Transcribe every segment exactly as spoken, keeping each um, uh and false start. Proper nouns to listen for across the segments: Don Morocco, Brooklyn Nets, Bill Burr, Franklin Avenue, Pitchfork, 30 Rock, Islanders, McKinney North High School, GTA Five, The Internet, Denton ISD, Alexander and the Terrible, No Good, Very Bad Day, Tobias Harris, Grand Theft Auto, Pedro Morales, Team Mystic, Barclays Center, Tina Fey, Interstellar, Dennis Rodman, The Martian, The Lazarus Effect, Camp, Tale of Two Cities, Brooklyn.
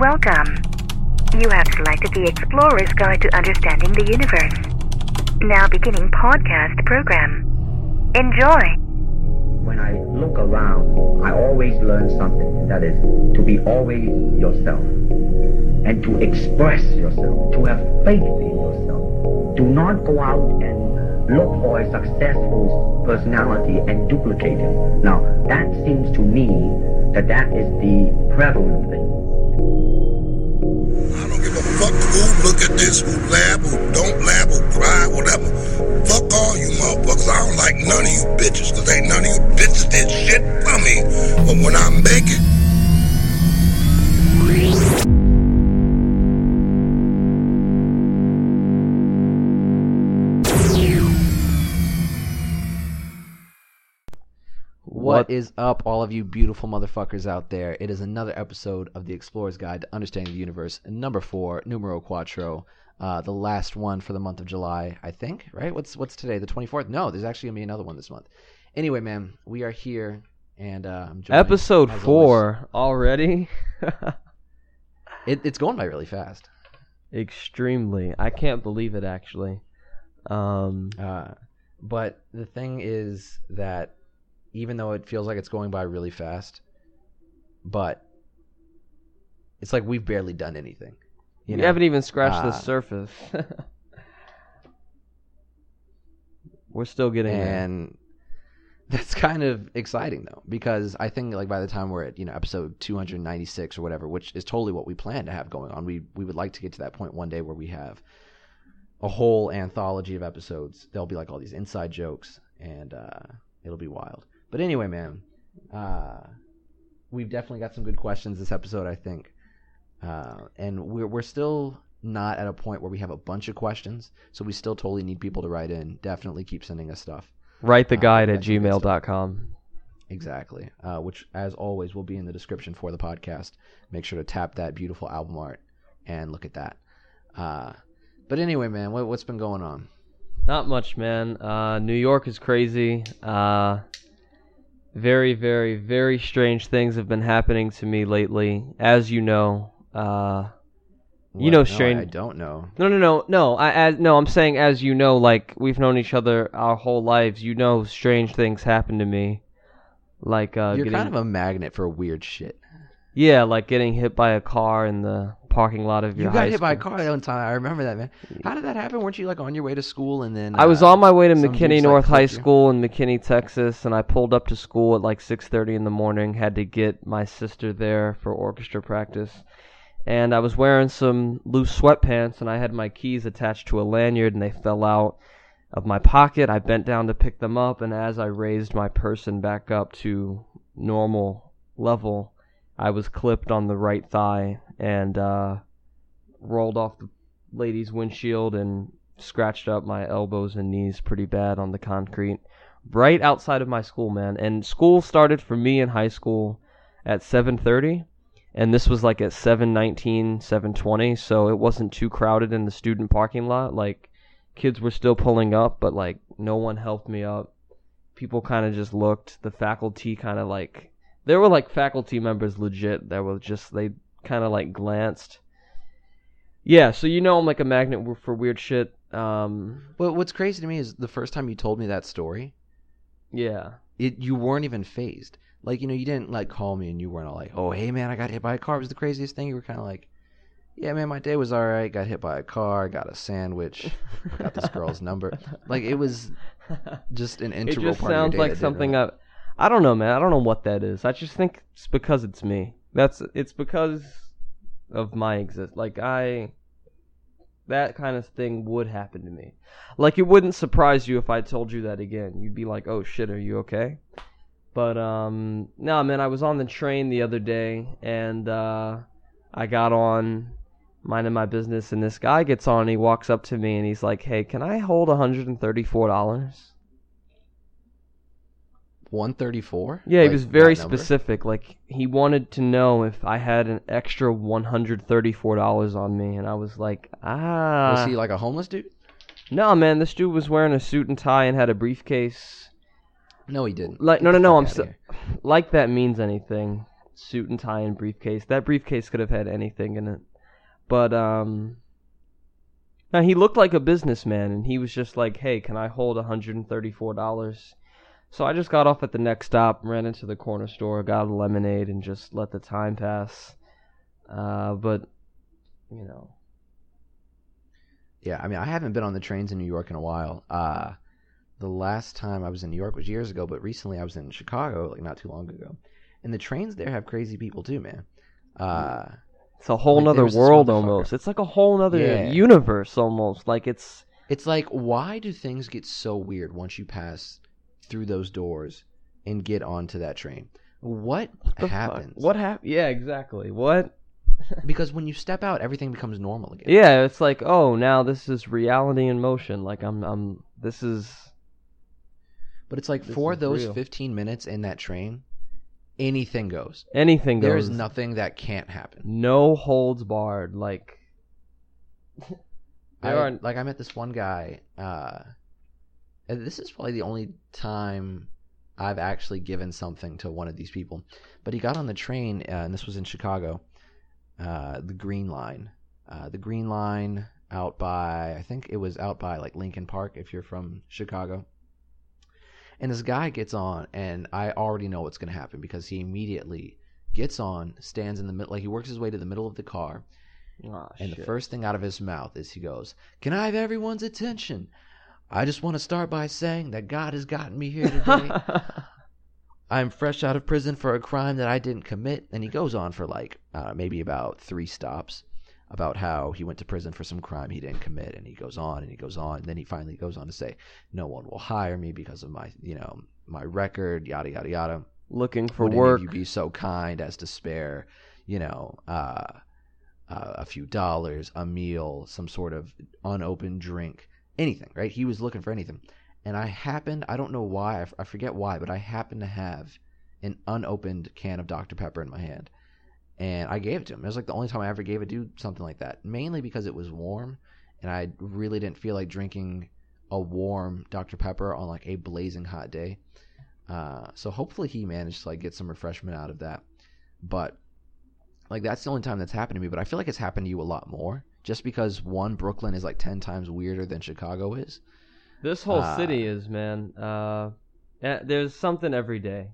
Welcome. You have selected the Explorer's Guide to Understanding the Universe. Now beginning podcast program. Enjoy. When I look around, I always learn something. That is, to be always yourself and to express yourself, to have faith in yourself. Do not go out and look for a successful personality and duplicate him. Now, that seems to me that that is the prevalent thing. I don't give a fuck who look at this, who laugh, who don't laugh, who cry, whatever. Fuck all you motherfuckers. I don't like none of you bitches, because ain't none of you bitches did shit for me. But when I make it... What is up, all of you beautiful motherfuckers out there? It is another episode of the Explorer's Guide to Understanding the Universe, number four, numero quattro, uh, the last one for the month of July, I think, right? What's what's today, the twenty-fourth? No, there's actually going to be another one this month. Anyway, man, we are here, and uh, I'm joined. Episode four already? it, it's going by really fast. Extremely. I can't believe it, actually. Um, uh, but the thing is that even though it feels like it's going by really fast, but it's like we've barely done anything. You we know? haven't even scratched uh, the surface. We're still getting and there. That's kind of exciting, though, because I think like by the time we're at, you know, episode two hundred ninety-six or whatever, which is totally what we plan to have going on, we we would like to get to that point one day where we have a whole anthology of episodes. There'll be like all these inside jokes, and uh, it'll be wild. But anyway, man, uh, we've definitely got some good questions this episode, I think. Uh, and we're we're still not at a point where we have a bunch of questions, so we still totally need people to write in. Definitely keep sending us stuff. write the guide at gmail dot com. Exactly, uh, which, as always, will be in the description for the podcast. Make sure to tap that beautiful album art and look at that. Uh, but anyway, man, what, what's been going on? Not much, man. Uh, New York is crazy. Uh, very, very, very strange things have been happening to me lately, as you know. Uh, you what? know, strange. No, I don't know. No, no, no, no. I as, no. I'm saying, as you know, like we've known each other our whole lives. You know, strange things happen to me. Like uh, you're getting... kind of a magnet for weird shit. Yeah, like getting hit by a car in the parking lot of your you got high hit school. By a car that one time. I remember that, man. How did that happen? Weren't you like on your way to school and then? I uh, was on my way to McKinney North High School in McKinney, Texas, and I pulled up to school at like six thirty in the morning. Had to get my sister there for orchestra practice, and I was wearing some loose sweatpants, and I had my keys attached to a lanyard, and they fell out of my pocket. I bent down to pick them up, and as I raised my person back up to normal level, I was clipped on the right thigh and uh, rolled off the lady's windshield and scratched up my elbows and knees pretty bad on the concrete right outside of my school, man. And school started for me in high school at seven thirty, and this was like at seven nineteen, seven twenty, so it wasn't too crowded in the student parking lot. Like, kids were still pulling up, but like no one helped me up. People kind of just looked. The faculty kind of like... There were, like, faculty members legit that were just, they kind of, like, glanced. Yeah, so you know I'm, like, a magnet for weird shit. Um, well, what's crazy to me is the first time you told me that story. Yeah. It you weren't even phased. Like, you know, you didn't, like, call me and you weren't all like, oh, hey, man, I got hit by a car. It was the craziest thing. You were kind of like, yeah, man, my day was all right. Got hit by a car. Got a sandwich. Got this girl's number. Like, it was just an integral part of your day. It just sounds like something I... I don't know, man. I don't know what that is. I just think it's because it's me. That's it's because of my exist. Like I, that kind of thing would happen to me. Like it wouldn't surprise you if I told you that again. You'd be like, "Oh shit, are you okay?" But um, no, nah, man. I was on the train the other day, and uh, I got on, minding my business, and this guy gets on. And he walks up to me, and he's like, "Hey, can I hold one hundred thirty-four dollars?" one thirty-four? Yeah, like, he was very specific. Like, he wanted to know if I had an extra one hundred thirty-four dollars on me, and I was like, ah. Was he like a homeless dude? No, man, this dude was wearing a suit and tie and had a briefcase. No, he didn't. Like, Get no, no, no, I'm so, like that means anything. suit and tie and briefcase. That briefcase could have had anything in it. But, um... now, he looked like a businessman, and he was just like, hey, can I hold one hundred thirty-four dollars? So I just got off at the next stop, ran into the corner store, got a lemonade, and just let the time pass. Uh, but, you know. Yeah, I mean, I haven't been on the trains in New York in a while. Uh, the last time I was in New York was years ago, but recently I was in Chicago, like, not too long ago. And the trains there have crazy people, too, man. Uh... It's a whole nother world almost. It's like a whole nother yeah. universe almost. Like it's It's like, why do things get so weird once you pass through those doors and get onto that train? What happens? Fuck? What happened? Yeah, exactly. What? Because when you step out, everything becomes normal again. Yeah, it's like, oh, now this is reality in motion. Like I'm I'm this is But it's like for those real. fifteen minutes in that train, Anything goes. Anything goes. There is nothing that can't happen. No holds barred. Like, I, are... like I met this one guy. Uh, and this is probably the only time I've actually given something to one of these people. But he got on the train, uh, and this was in Chicago, uh, the Green Line. Uh, the Green Line out by, I think it was out by like Lincoln Park if you're from Chicago. And this guy gets on, and I already know what's going to happen because he immediately gets on, stands in the middle. Like, he works his way to the middle of the car, oh, and shit. The first thing out of his mouth is he goes, "Can I have everyone's attention? I just want to start by saying that God has gotten me here today. I'm fresh out of prison for a crime that I didn't commit." And he goes on for, like, uh, maybe about three stops about how he went to prison for some crime he didn't commit, and he goes on and he goes on, and then he finally goes on to say, "No one will hire me because of my, you know, my record, yada yada yada. Looking for Wouldn't work. You be so kind as to spare, you know, uh, uh, a few dollars, a meal, some sort of unopened drink, anything, right?" He was looking for anything, and I happened, I don't know why, I, f- I forget why, but I happened to have an unopened can of Doctor Pepper in my hand. And I gave it to him. It was like the only time I ever gave a dude something like that, mainly because it was warm, and I really didn't feel like drinking a warm Doctor Pepper on like a blazing hot day. Uh, so hopefully he managed to like get some refreshment out of that. But like that's the only time that's happened to me. But I feel like it's happened to you a lot more, just because one, Brooklyn is like ten times weirder than Chicago is. This whole uh, city is, man. Uh, there's something every day.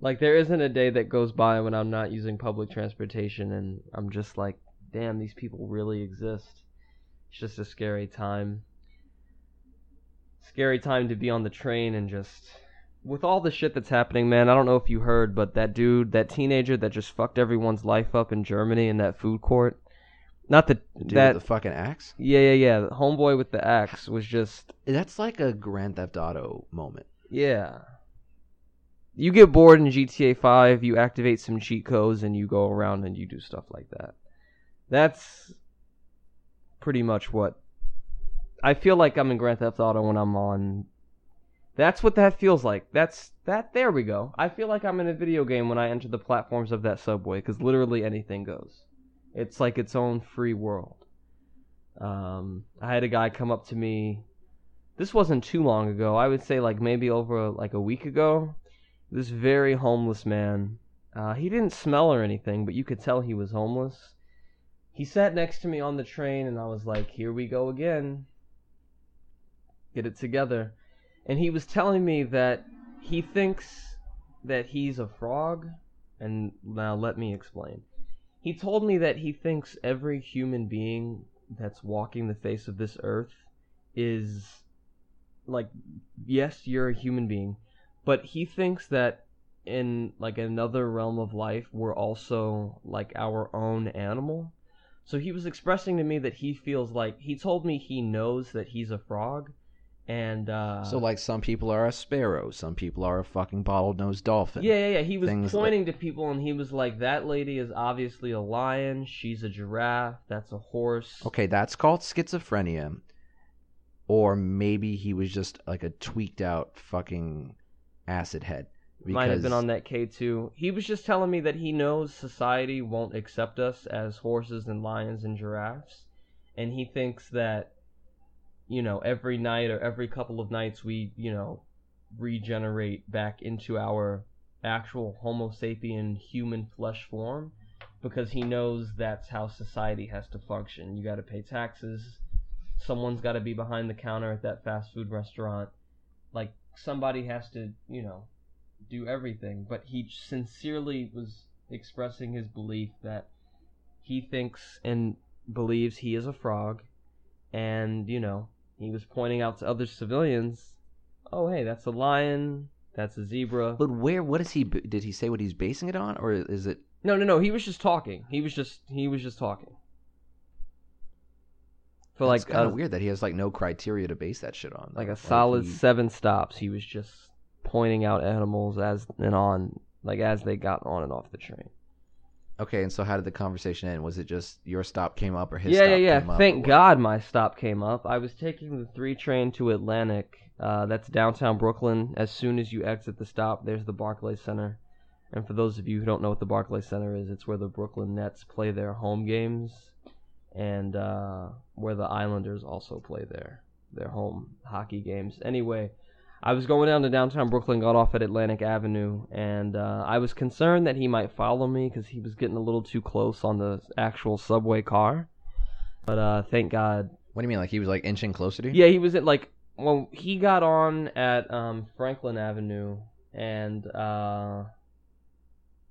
Like, there isn't a day that goes by when I'm not using public transportation, and I'm just like, damn, these people really exist. It's just a scary time. Scary time to be on the train and just... with all the shit that's happening, man, I don't know if you heard, but that dude, that teenager that just fucked everyone's life up in Germany in that food court. Not the... Dude that, with the fucking axe? Yeah, yeah, yeah. The homeboy with the axe was just... That's like a Grand Theft Auto moment. Yeah. You get bored in G T A Five, you activate some cheat codes, and you go around and you do stuff like that. That's pretty much what... I feel like I'm in Grand Theft Auto when I'm on... That's what that feels like. That's... that. There we go. I feel like I'm in a video game when I enter the platforms of that subway, because literally anything goes. It's like its own free world. Um, I had a guy come up to me... This wasn't too long ago. I would say like maybe over like a week ago. This very homeless man, uh, he didn't smell or anything, but you could tell he was homeless. He sat next to me on the train, and I was like, here we go again. Get it together. And he was telling me that he thinks that he's a frog, and now let me explain. He told me that he thinks every human being that's walking the face of this earth is, like, yes, you're a human being. But he thinks that in, like, another realm of life, we're also, like, our own animal. So he was expressing to me that he feels like... He told me he knows that he's a frog, and, uh... So, like, some people are a sparrow, some people are a fucking bottlenose dolphin. Yeah, yeah, yeah. He was Things pointing like... to people, and he was like, that lady is obviously a lion, she's a giraffe, that's a horse. Okay, that's called schizophrenia. Or maybe he was just, like, a tweaked-out fucking... acid head. Because... might have been on that K two. He was just telling me that he knows society won't accept us as horses and lions and giraffes, and he thinks that, you know, every night or every couple of nights we, you know, regenerate back into our actual Homo sapien human flesh form, because he knows that's how society has to function. You got to pay taxes. Someone's got to be behind the counter at that fast food restaurant. Like, somebody has to, you know, do everything. But he sincerely was expressing his belief that he thinks and believes he is a frog. And, you know, he was pointing out to other civilians, oh, hey, that's a lion, that's a zebra. But where, what is he, did he say what he's basing it on, or is it? No, no, no, he was just talking. He was just, he was just talking. For like, it's kind of weird that he has like no criteria to base that shit on. Though. Like a solid like he... seven stops, he was just pointing out animals as and on, like as they got on and off the train. Okay, and so how did the conversation end? Was it just your stop came up or his yeah, stop yeah, yeah. came up? Yeah, yeah, yeah. Thank God my stop came up. I was taking the three train to Atlantic. Uh, that's downtown Brooklyn. As soon as you exit the stop, there's the Barclays Center. And for those of you who don't know what the Barclays Center is, it's where the Brooklyn Nets play their home games. And uh, where the Islanders also play their, their home hockey games. Anyway, I was going down to downtown Brooklyn, got off at Atlantic Avenue, and uh, I was concerned that he might follow me because he was getting a little too close on the actual subway car. But uh, thank God. What do you mean? Like he was like inching closer to you? Yeah, he was at like, well, he got on at um, Franklin Avenue, and uh,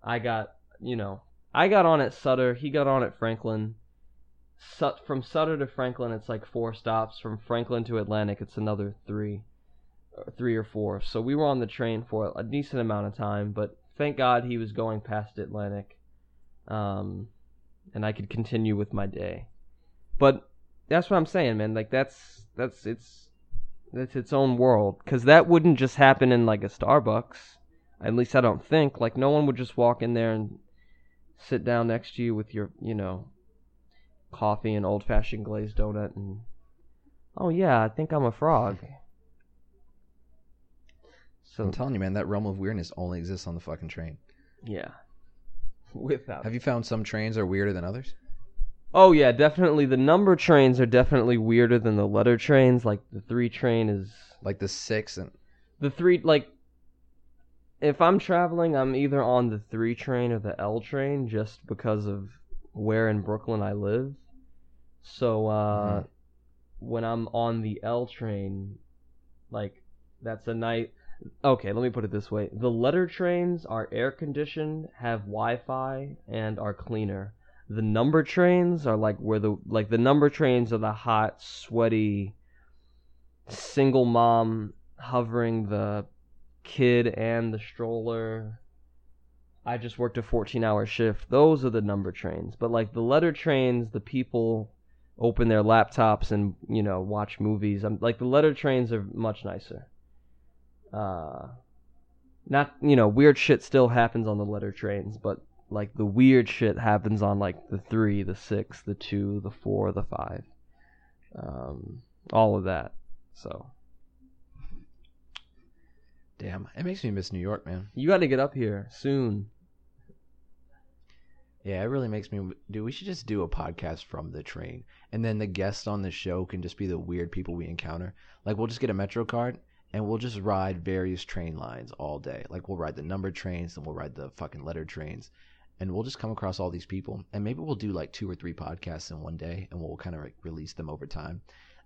I got, you know, I got on at Sutter, he got on at Franklin. Sut- from Sutter to Franklin, it's like four stops. From Franklin to Atlantic, it's another three, three or four. So we were on the train for a decent amount of time, but thank God he was going past Atlantic, um, and I could continue with my day. But that's what I'm saying, man. Like that's that's it's that's its own world, because that wouldn't just happen in like a Starbucks. At least I don't think. Like no one would just walk in there and sit down next to you with your, you know, coffee and old-fashioned glazed donut and oh yeah, I think I'm a frog. So I'm telling you, man, that realm of weirdness only exists on the fucking train. Yeah, without. Have you found some trains are weirder than others? Oh yeah, definitely. The number trains are definitely weirder than the letter trains. Like the three train is like the six and the three. Like if I'm traveling, I'm either on the three train or the L train, just because of where in Brooklyn I live. So uh mm-hmm. when I'm on the L train, like that's a night. Okay, let me put it this way. The letter trains are air conditioned, have Wi-Fi, and are cleaner. The number trains are like where the like the number trains are the hot, sweaty single mom hovering the kid and the stroller. I just worked a fourteen-hour shift. Those are the number trains. But, like, the letter trains, the people open their laptops and, you know, watch movies. I'm, like, the letter trains are much nicer. Uh, not, you know, weird shit still happens on the letter trains, but, like, the weird shit happens on, like, the three, the six, the two, the four, the five. Um, all of that. So. Damn, it makes me miss New York, man. You got to get up here soon. Yeah, it really makes me... Dude, we should just do a podcast from the train. And then the guests on the show can just be the weird people we encounter. Like, we'll just get a Metro card, and we'll just ride various train lines all day. Like, we'll ride the number trains, then we'll ride the fucking letter trains. And we'll just come across all these people. And maybe we'll do, like, two or three podcasts in one day, and we'll kind of like release them over time.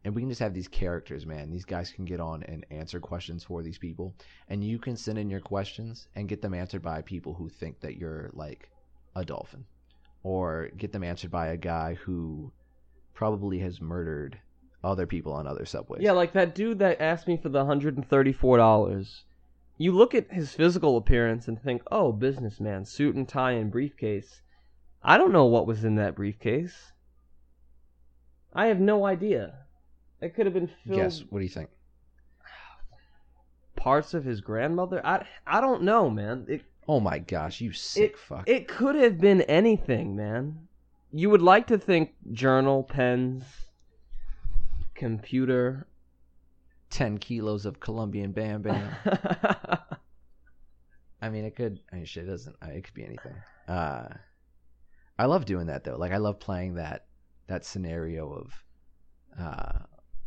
And we can just have these characters, man. These guys can get on and answer questions for these people. And you can send in your questions and get them answered by people who think that you're, like, a dolphin. Or get them answered by a guy who probably has murdered other people on other subways. Yeah, like that dude that asked me for the one hundred thirty-four dollars. You look at his physical appearance and think, oh, businessman, suit and tie and briefcase. I don't know what was in that briefcase. I have no idea. It could have been filled... Guess, what do you think? Parts of his grandmother? I I don't know, man. It, oh my gosh, you sick it, fuck. It could have been anything, man. You would like to think journal, pens, computer... Ten kilos of Colombian Bam Bam. I mean, it could... I mean, shit, it doesn't... It could be anything. Uh, I love doing that, though. Like, I love playing that, that scenario of... Uh,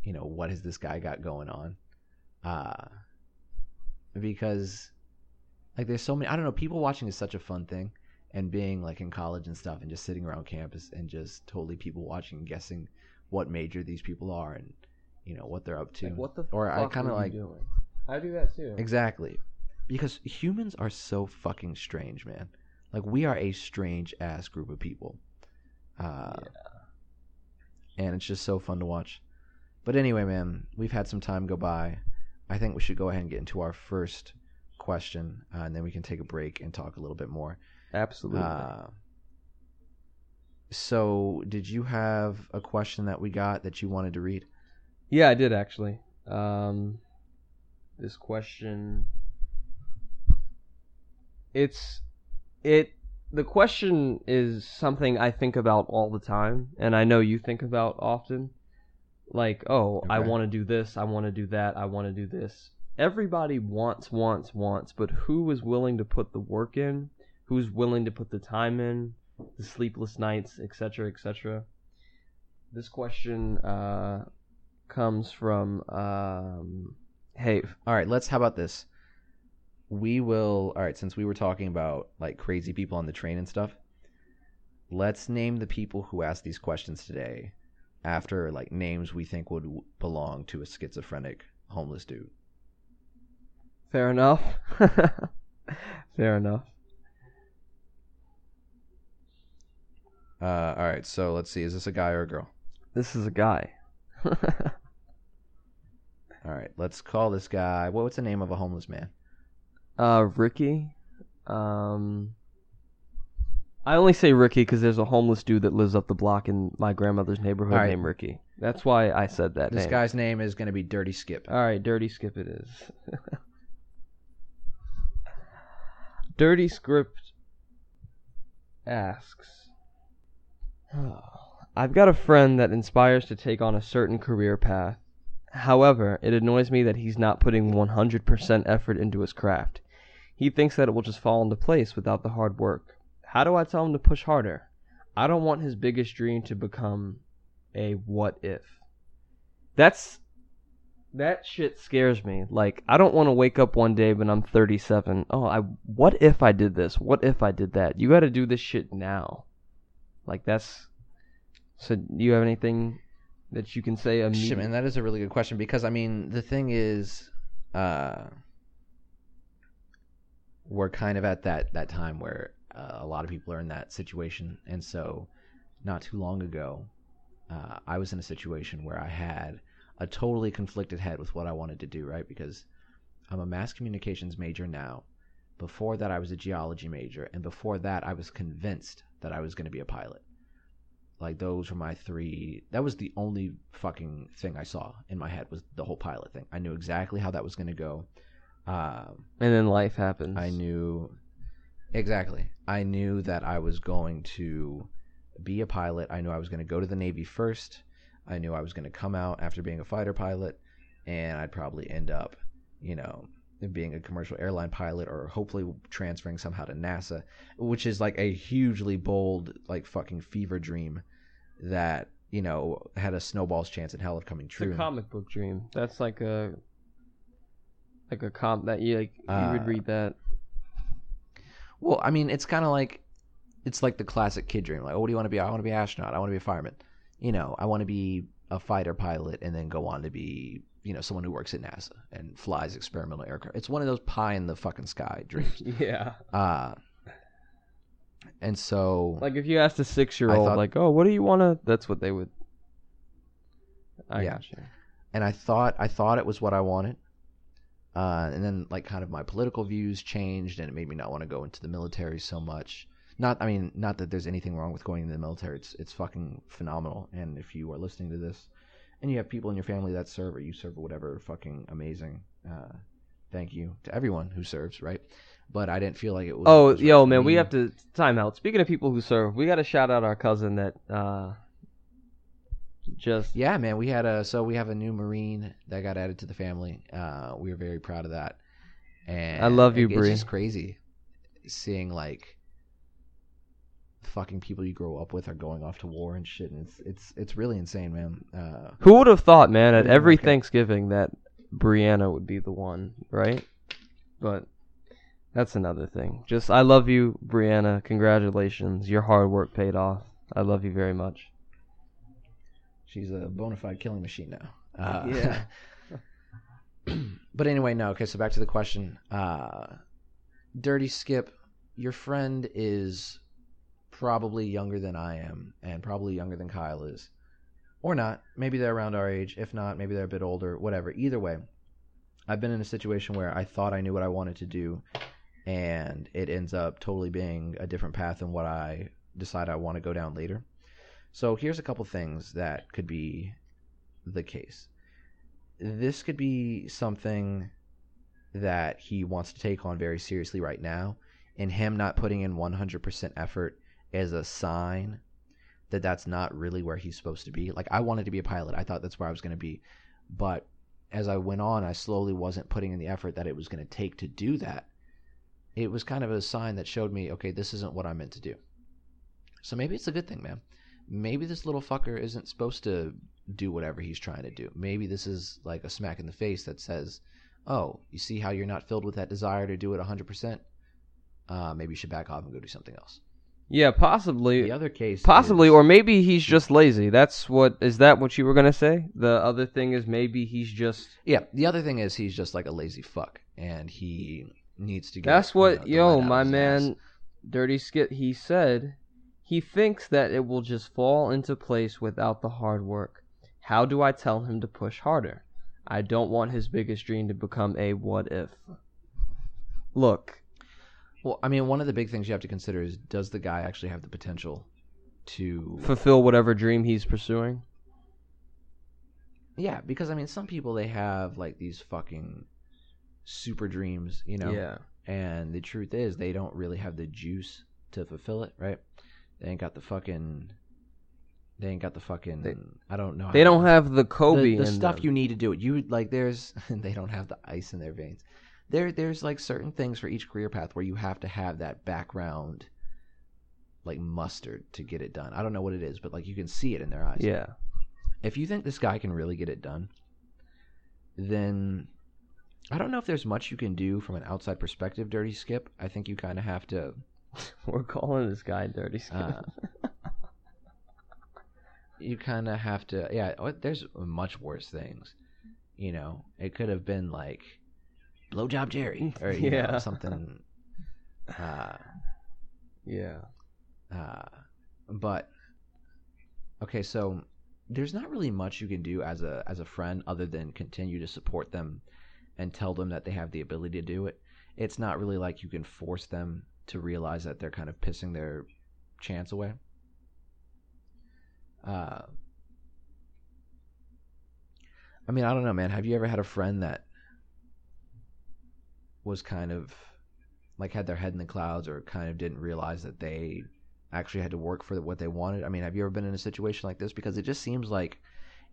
you know, what has this guy got going on? Uh, because Like, there's so many, I don't know, people watching is such a fun thing, and being like in college and stuff and just sitting around campus and just totally people watching and guessing what major these people are and, you know, what they're up to. Like, what the or fuck I kind of like doing? I do that too. Exactly. Because humans are so fucking strange, man. Like, we are a strange ass group of people. Uh, yeah. And it's just so fun to watch. But anyway, man, we've had some time go by. I think we should go ahead and get into our first question, uh, and then we can take a break and talk a little bit more. Absolutely. Uh, so did you have a question that we got that you wanted to read? Yeah, I did, actually. Um, this question... It's... It the question is something I think about all the time, and I know you think about often. Like, oh, okay. I want to do this, I want to do that, I want to do this. Everybody wants, wants, wants, but who is willing to put the work in? Who's willing to put the time in? The sleepless nights, et cetera, et cetera. This question uh, comes from... Um, hey, all right, let's... How about this? We will, all right, since we were talking about like crazy people on the train and stuff, let's name the people who asked these questions today after like names we think would belong to a schizophrenic homeless dude. Fair enough. Fair enough. Uh, all right, so let's see. Is this a guy or a girl? This is a guy. All right, let's call this guy. Well, what's the name of a homeless man? Uh, Ricky. Um, I only say Ricky because there's a homeless dude that lives up the block in my grandmother's neighborhood right. named Ricky. That's why I said that This name. Guy's name is going to be Dirty Skip. All right, Dirty Skip it is. Dirty Script asks, I've got a friend that inspires to take on a certain career path. However, it annoys me that he's not putting one hundred percent effort into his craft. He thinks that it will just fall into place without the hard work. How do I tell him to push harder? I don't want his biggest dream to become a what if. That's, that shit scares me. Like, I don't want to wake up one day when I'm thirty-seven. Oh, I, what if I did this? What if I did that? You got to do this shit now. Like, that's, so do you have anything that you can say immediately? Shit, man, that is a really good question because, I mean, the thing is, uh, we're kind of at that, that time where uh, a lot of people are in that situation. And so not too long ago, uh, I was in a situation where I had a totally conflicted head with what I wanted to do, right? Because I'm a mass communications major now. Before that, I was a geology major. And before that, I was convinced that I was going to be a pilot. Like, those were my three... That was the only fucking thing I saw in my head was the whole pilot thing. I knew exactly how that was going to go. Um, and then life happens. I knew... Exactly. I knew that I was going to be a pilot. I knew I was going to go to the Navy first. I knew I was going to come out after being a fighter pilot. And I'd probably end up, you know, being a commercial airline pilot or hopefully transferring somehow to NASA, which is like a hugely bold, like fucking fever dream that, you know, had a snowball's chance in hell of coming true. It's a comic book dream. That's like a, like a comp that you, like, you uh, would read that. Well, I mean, it's kind of like, it's like the classic kid dream. Like, oh, what do you want to be? I want to be an astronaut. I want to be a fireman. You know, I want to be a fighter pilot and then go on to be, you know, someone who works at NASA and flies experimental aircraft. It's one of those pie in the fucking sky dreams. Yeah. Uh, and so... Like, if you asked a six-year-old, thought, like, oh, what do you want to... That's what they would... I yeah. Gotcha. And I thought I thought it was what I wanted. Uh, and then, like, kind of my political views changed, and it made me not want to go into the military so much. Not, I mean, not that there's anything wrong with going into the military. It's, it's fucking phenomenal. And if you are listening to this, and you have people in your family that serve, or you serve, or whatever, fucking amazing. Uh, thank you to everyone who serves, right? But I didn't feel like it was... Oh, was yo, right man, we have to... Time out. Speaking of people who serve, we got to shout out our cousin that uh, just... Yeah, man, we had a... So we have a new Marine that got added to the family. Uh, we are very proud of that. And I love you, Bree. It's just crazy seeing, like... fucking people you grow up with are going off to war and shit, and it's it's it's really insane, man. Uh, Who would have thought, man, at every Thanksgiving that Brianna would be the one, right? But That's another thing. Just, I love you, Brianna. Congratulations. Your hard work paid off. I love you very much. She's a bona fide killing machine now. Uh, yeah. But anyway, no. Okay, so back to the question. Uh, Dirty Skip, your friend is probably younger than I am and probably younger than Kyle is. Or not. Maybe they're around our age. If not, maybe they're a bit older. Whatever. Either way, I've been in a situation where I thought I knew what I wanted to do, and it ends up totally being a different path than what I decide I want to go down later. So here's a couple things that could be the case. This could be something that he wants to take on very seriously right now, and him not putting in one hundred percent effort is a sign that that's not really where he's supposed to be. Like, I wanted to be a pilot. I thought that's where I was going to be. But as I went on, I slowly wasn't putting in the effort that it was going to take to do that. It was kind of a sign that showed me, okay, this isn't what I'm meant to do. So maybe it's a good thing, man. Maybe this little fucker isn't supposed to do whatever he's trying to do. Maybe this is like a smack in the face that says, oh, you see how you're not filled with that desire to do it one hundred percent? Uh, maybe you should back off and go do something else. Yeah, possibly. The other case Possibly, is, or maybe he's just lazy. That's what, is that what you were going to say? The other thing is maybe he's just... Yeah, the other thing is he's just like a lazy fuck, and he needs to get... That's what, you know, yo, my man, ass. Dirty Skip, he said... He thinks that it will just fall into place without the hard work. How do I tell him to push harder? I don't want his biggest dream to become a what if. Look. Well, I mean, one of the big things you have to consider is, does the guy actually have the potential to... fulfill whatever dream he's pursuing? Yeah, because, I mean, some people, they have, like, these fucking super dreams, you know? Yeah. And the truth is, they don't really have the juice to fulfill it, right? They ain't got the fucking, they ain't got the fucking, they, I don't know. How they don't have the Kobe. The, the stuff them. You need to do it. You, like, there's, they don't have the ice in their veins. There, There's, like, certain things for each career path where you have to have that background, like, mustard to get it done. I don't know what it is, but, like, you can see it in their eyes. Yeah. If you think this guy can really get it done, then I don't know if there's much you can do from an outside perspective, Dirty Skip. I think you kind of have to... We're calling this guy Dirty Skip. Uh, you kind of have to, yeah, there's much worse things. You know, it could have been like, Blowjob Jerry. Or, you yeah. know, something. Uh, yeah. Uh, but, okay, so there's not really much you can do as a as a friend other than continue to support them and tell them that they have the ability to do it. It's not really like you can force them to realize that they're kind of pissing their chance away. Uh, I mean, I don't know, man. Have you ever had a friend that was kind of like had their head in the clouds or kind of didn't realize that they actually had to work for what they wanted? I mean, have you ever been in a situation like this? Because it just seems like,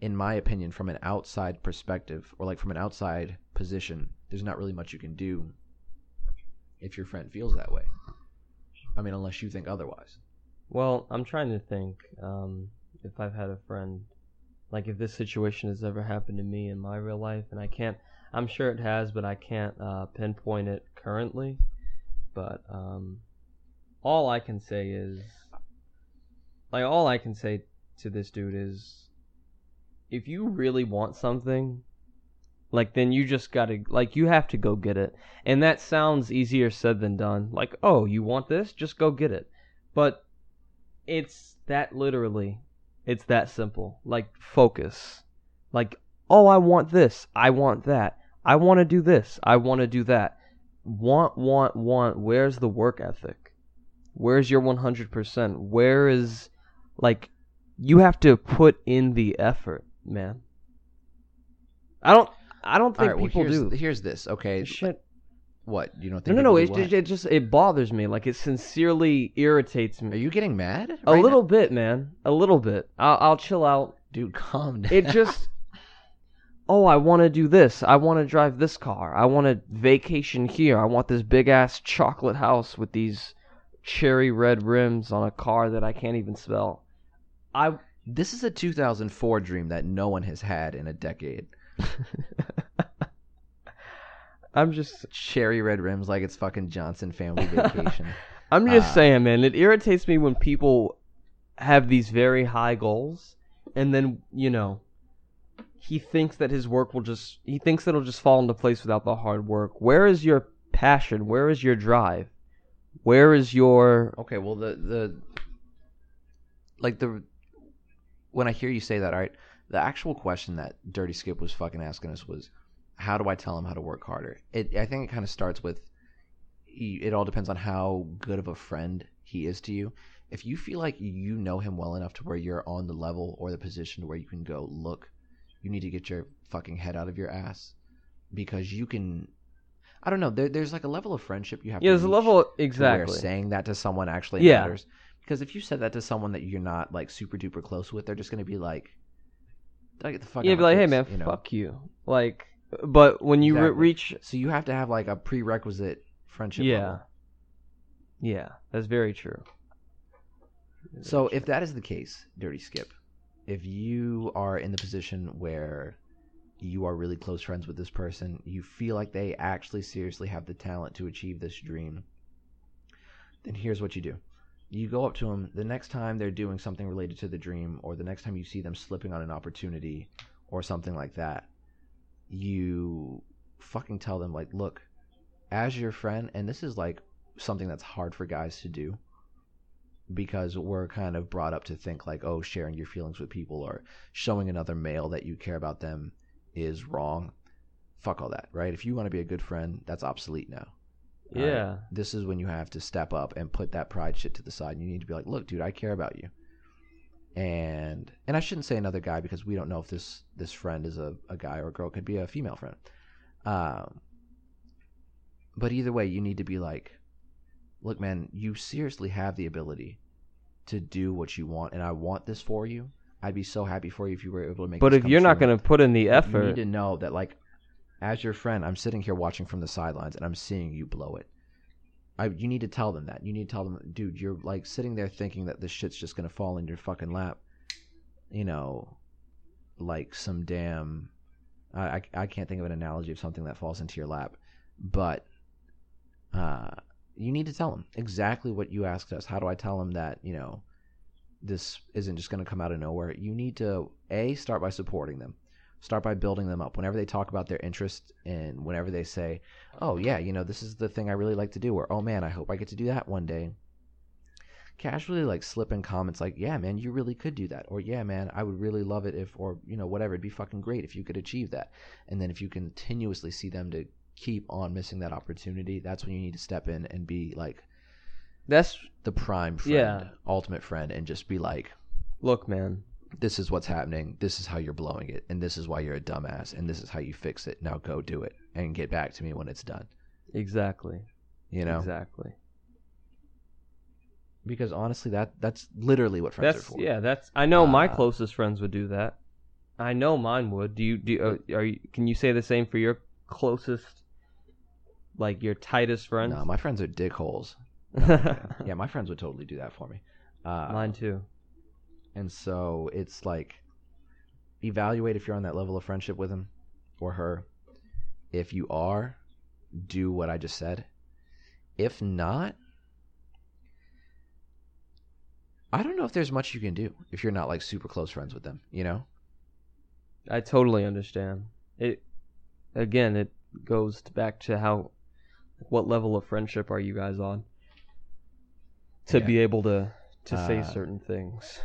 in my opinion, from an outside perspective or like from an outside position, there's not really much you can do if your friend feels that way. I mean, unless you think otherwise. Well, I'm trying to think um, if I've had a friend, like if this situation has ever happened to me in my real life, and I can't, I'm sure it has, but I can't uh, pinpoint it currently. But um, all I can say is, like all I can say to this dude is, if you really want something, like, then you just gotta, like, you have to go get it. And that sounds easier said than done. Like, oh, you want this? Just go get it. But it's that literally, it's that simple. Like, focus. Like, oh, I want this. I want that. I want to do this. I want to do that. Want, want, want. Where's the work ethic? Where's your one hundred percent? Where is, like, you have to put in the effort, man. I don't... I don't think right, people well, here's, do. Here's this, okay? Shit. What? You don't think? No, no, no. It, it just it bothers me. Like, it sincerely irritates me. Are you getting mad? Right a little now? bit, man. A little bit. I'll, I'll chill out, dude. Calm down. It just. Oh, I want to do this. I want to drive this car. I want to vacation here. I want this big ass chocolate house with these cherry red rims on a car that I can't even spell. I. This is a two thousand four dream that no one has had in a decade. I'm just cherry red rims like it's fucking Johnson family vacation. I'm just uh, saying, man, it irritates me when people have these very high goals, and then, you know, he thinks that his work will just, he thinks that it'll just fall into place without the hard work. Where is your passion? Where is your drive? Where is your... Okay, well, the, the, like the, when I hear you say that, all right, the actual question that Dirty Skip was fucking asking us was, how do I tell him how to work harder? It, I think it kind of starts with, it all depends on how good of a friend he is to you. If you feel like you know him well enough to where you're on the level or the position where you can go, look, you need to get your fucking head out of your ass, because you can, I don't know, there, there's like a level of friendship you have yeah, to reach. Yeah, there's a level, exactly. Where saying that to someone actually yeah. matters. Because if you said that to someone that you're not like super duper close with, they're just going to be like, I get the fuck yeah, out of be like, this, hey man, you know? Fuck you. Like, but when you exactly. re- reach... So you have to have like a prerequisite friendship yeah. level. Yeah, that's very true. That's so true. If that is the case, Dirty Skip, if you are in the position where you are really close friends with this person, you feel like they actually seriously have the talent to achieve this dream, then here's what you do. You go up to them the next time they're doing something related to the dream, or the next time you see them slipping on an opportunity or something like that. You fucking tell them, like, look, as your friend, and this is like something that's hard for guys to do, because we're kind of brought up to think like, oh, sharing your feelings with people or showing another male that you care about them is wrong. Fuck all that, right? If you want to be a good friend, that's obsolete now. Yeah. Uh, this is when you have to step up and put that pride shit to the side. You need to be like, look, dude, I care about you. And and I shouldn't say another guy, because we don't know if this, this friend is a, a guy or a girl. It could be a female friend. Um, but either way, you need to be like, look, man, you seriously have the ability to do what you want, and I want this for you. I'd be so happy for you if you were able to make it. But if you're not going to put in the effort, you need to know that, like, as your friend, I'm sitting here watching from the sidelines, and I'm seeing you blow it. I, you need to tell them that. You need to tell them, dude, you're, like, sitting there thinking that this shit's just going to fall in your fucking lap. You know, like some damn... I, I can't think of an analogy of something that falls into your lap. But uh, you need to tell them exactly what you asked us. How do I tell them that, you know, this isn't just going to come out of nowhere? You need to, A, start by supporting them. Start by building them up. Whenever they talk about their interest, and whenever they say, oh, yeah, you know, this is the thing I really like to do, or, oh, man, I hope I get to do that one day. Casually, like, slip in comments like, yeah, man, you really could do that. Or, yeah, man, I would really love it if, or, you know, whatever. It'd be fucking great if you could achieve that. And then if you continuously see them to keep on missing that opportunity, that's when you need to step in and be, like, that's the prime friend, yeah. ultimate friend, and just be like, look, man, this is what's happening. This is how you're blowing it. And this is why you're a dumbass. And this is how you fix it. Now go do it and get back to me when it's done. Exactly. You know? Exactly. Because honestly, that that's literally what friends that's, are for. Yeah, that's. I know uh, my closest friends would do that. I know mine would. Do you? Do are you? Can you say the same for your closest, like your tightest friends? No, my friends are dickholes. No, yeah, my friends would totally do that for me. Uh, Mine too. And so it's like, evaluate if you're on that level of friendship with him or her. If you are, do what I just said. If not, I don't know if there's much you can do if you're not like super close friends with them, you know? I totally understand. It again, it goes back to how, what level of friendship are you guys on to yeah. be able to to uh, say certain things.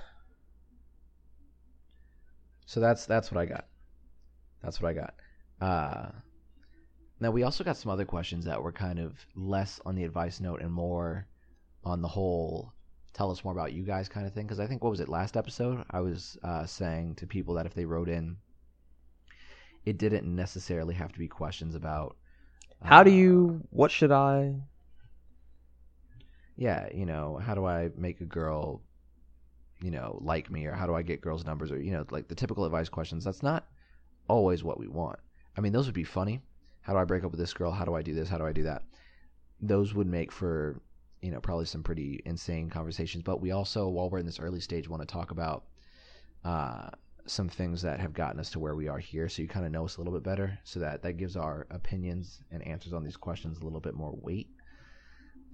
So that's that's what I got. That's what I got. Uh, now, we also got some other questions that were kind of less on the advice note and more on the whole, tell us more about you guys kind of thing. Because I think, what was it, last episode? I was uh, saying to people that if they wrote in, it didn't necessarily have to be questions about... Uh, how do you... What should I... Yeah, you know, how do I make a girl... you know, like me, or how do I get girls' numbers, or, you know, like the typical advice questions. That's not always what we want. I mean, those would be funny. How do I break up with this girl? How do I do this? How do I do that? Those would make for, you know, probably some pretty insane conversations. But we also, while we're in this early stage, want to talk about uh, some things that have gotten us to where we are here, so you kind of know us a little bit better, so that that gives our opinions and answers on these questions a little bit more weight.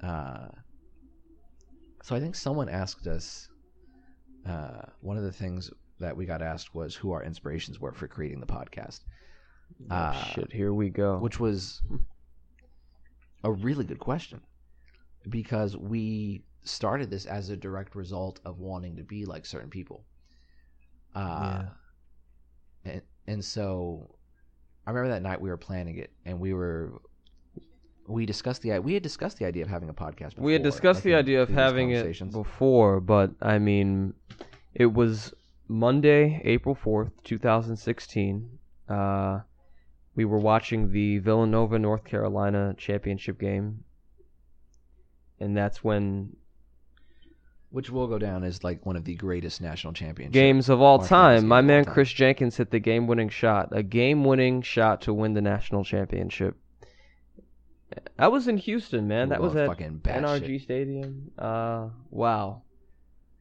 Uh, so I think someone asked us, uh, one of the things that we got asked was who our inspirations were for creating the podcast. Oh, uh, shit, here we go. Which was a really good question, because we started this as a direct result of wanting to be like certain people. Uh, yeah. and, and so I remember that night we were planning it, and we were, we discussed the, we had discussed the idea of having a podcast before. We had discussed the idea of having it before, but I mean, it was Monday, April fourth, twenty sixteen. Uh, we were watching the Villanova, North Carolina championship game. And that's when, which will go down as like one of the greatest national championship games of all time. My man Chris Jenkins hit the game-winning shot, a game-winning shot to win the national championship. That was in Houston, man. That was at N R G Stadium. Uh, wow,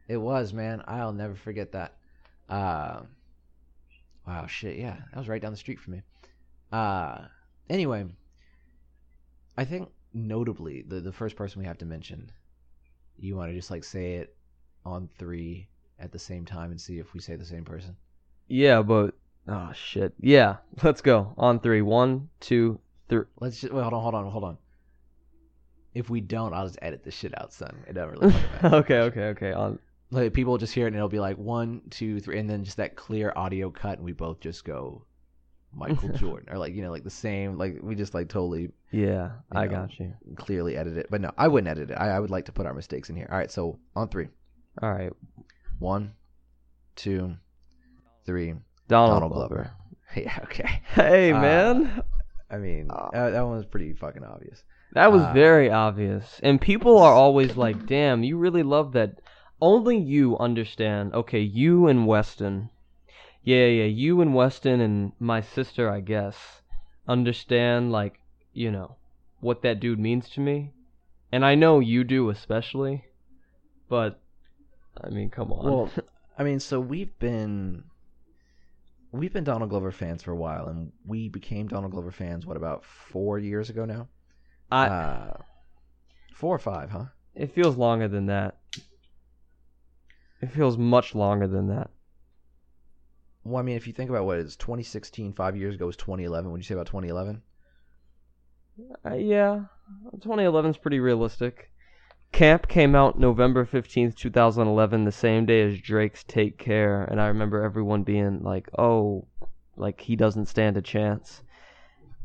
it was, man. I'll never forget that. Uh, wow, shit, yeah, that was right down the street from me. Uh, anyway, I think notably the the first person we have to mention. You want to just like say it on three at the same time and see if we say the same person? Yeah, but oh shit. Yeah, let's go on three. One, two, three. Let's just wait. Hold on, hold on, hold on. If we don't, I'll just edit this shit out, son. It doesn't really matter. okay, okay, okay. On like people will just hear it and it'll be like one, two, three, and then just that clear audio cut, and we both just go Michael Jordan or like you know like the same like we just like totally yeah I know, got you clearly edit it, but no, I wouldn't edit it. I, I would like to put our mistakes in here. All right, so on three. All right, one, two, three. Donald, Donald Glover. Glover. Yeah. Okay. Hey uh, man. I mean uh, that one was pretty fucking obvious. That was uh, very obvious, and people are always like, "Damn, you really love that." Only you understand. Okay, you and Weston. Yeah, yeah, you and Weston and my sister, I guess, understand, like, you know, what that dude means to me. And I know you do especially, but, I mean, come on. Well, I mean, so we've been, we've been Donald Glover fans for a while, and we became Donald Glover fans, what, about four years ago now? I, uh, four or five, huh? It feels longer than that. It feels much longer than that. Well, I mean, if you think about what it is, twenty sixteen, five years ago was twenty eleven. Would you say about twenty eleven? Uh, yeah. twenty eleven's pretty realistic. Camp came out November fifteenth, twenty eleven, the same day as Drake's Take Care. And I remember everyone being like, oh, like he doesn't stand a chance.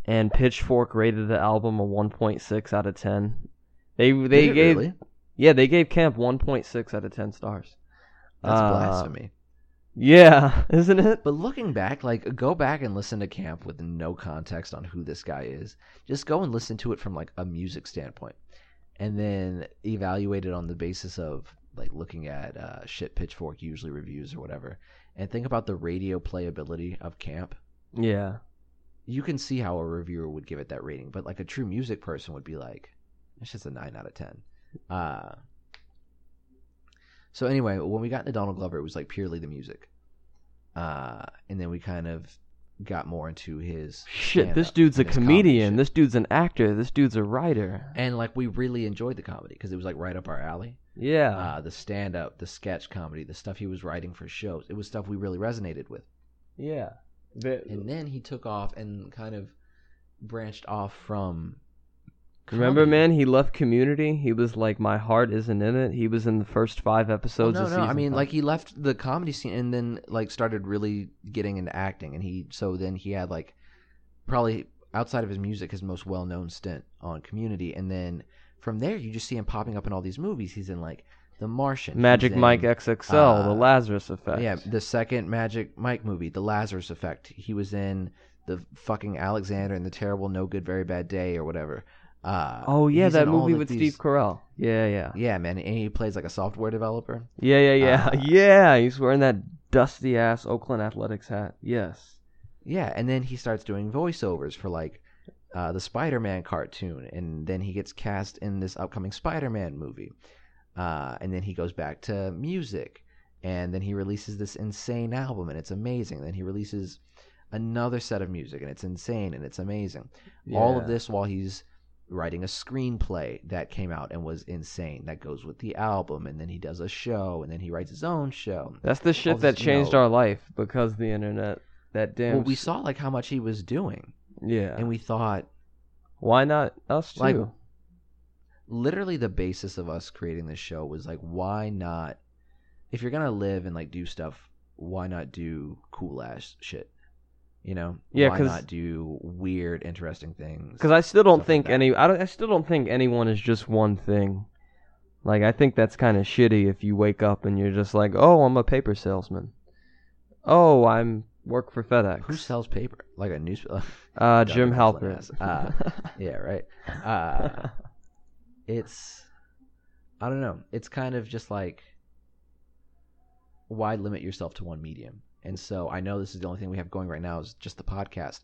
And Pitchfork rated the album a one point six out of ten. They they Did gave really? Yeah, they gave Camp one point six out of ten stars. That's uh, blasphemy. Yeah, isn't it? But looking back, like, go back and listen to Camp with no context on who this guy is. Just go and listen to it from, like, a music standpoint. And then evaluate it on the basis of, like, looking at uh, shit Pitchfork usually reviews or whatever. And think about the radio playability of Camp. Yeah. You can see how a reviewer would give it that rating. But, like, a true music person would be like, it's just a nine out of ten. Uh... So anyway, when we got into Donald Glover, it was like purely the music. Uh, and then we kind of got more into his shit. This dude's a comedian. This dude's an actor. This dude's a writer. And like we really enjoyed the comedy because it was like right up our alley. Yeah. Uh, the stand-up, the sketch comedy, the stuff he was writing for shows. It was stuff we really resonated with. Yeah. But... And then he took off and kind of branched off from... Comedy. Remember, man, he left Community. He was like, my heart isn't in it. He was in the first five episodes oh, no, of no, season No, no, I mean, five. Like, he left the comedy scene and then, like, started really getting into acting. And he, so then he had, like, probably outside of his music, his most well-known stint on Community. And then from there, you just see him popping up in all these movies. He's in, like, The Martian. Magic in, Mike X X L, uh, The Lazarus Effect. Yeah, the second Magic Mike movie, The Lazarus Effect. He was in the fucking Alexander and the Terrible No Good Very Bad Day or whatever. Uh, oh yeah, that movie with these... Steve Carell. Yeah, yeah, yeah, man. And he plays like a software developer. Yeah, yeah, yeah, uh, yeah. He's wearing that dusty ass Oakland Athletics hat. Yes. Yeah, and then he starts doing voiceovers for like uh, the Spider-Man cartoon, and then he gets cast in this upcoming Spider-Man movie, uh, and then he goes back to music, And then he releases this insane album, and it's amazing. Then he releases another set of music, and it's insane, and it's amazing. Yeah. All of this while he's writing a screenplay that came out and was insane, that goes with the album, and then he does a show, and then he writes his own show. That's the shit this, that changed you know, our life because the internet. That damn. Well, we saw like how much he was doing. Yeah. And we thought, why not us too? Like, literally, the basis of us creating this show was like, why not? If you're gonna live and like do stuff, why not do cool ass shit? You know, yeah, why not do weird, interesting things? Because I still don't think like any. I, don't, I still don't think anyone is just one thing. Like, I think that's kind of shitty if you wake up and you're just like, oh, I'm a paper salesman. Oh, I'm work for FedEx. Who sells paper? Like a newspaper? Uh, Jim Halpert. Uh, yeah, right. Uh, it's, I don't know. It's kind of just like, why limit yourself to one medium? And so I know this is the only thing we have going right now is just the podcast.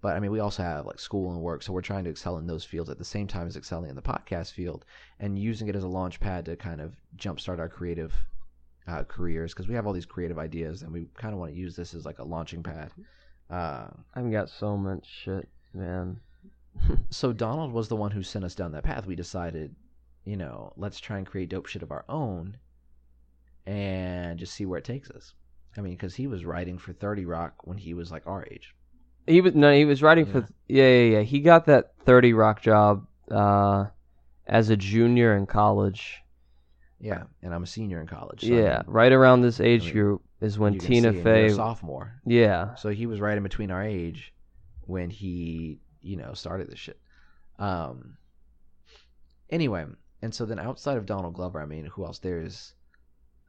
But, I mean, we also have, like, school and work, so we're trying to excel in those fields at the same time as excelling in the podcast field and using it as a launch pad to kind of jumpstart our creative uh, careers because we have all these creative ideas, and we kind of want to use this as, like, a launching pad. Uh, I've got so much shit, man. So Donald was the one who sent us down that path. We decided, you know, let's try and create dope shit of our own and just see where it takes us. I mean, because he was writing for thirty Rock when he was like our age. He was no, he was writing yeah. for yeah, yeah, yeah. He got that thirty Rock job uh, as a junior in college. Yeah, and I'm a senior in college. So yeah, I mean, right around this age I mean, group is when Tina Fey was a sophomore. Yeah, so he was right in between our age when he, you know, started this shit. Um. Anyway, and so then outside of Donald Glover, I mean, who else? There's.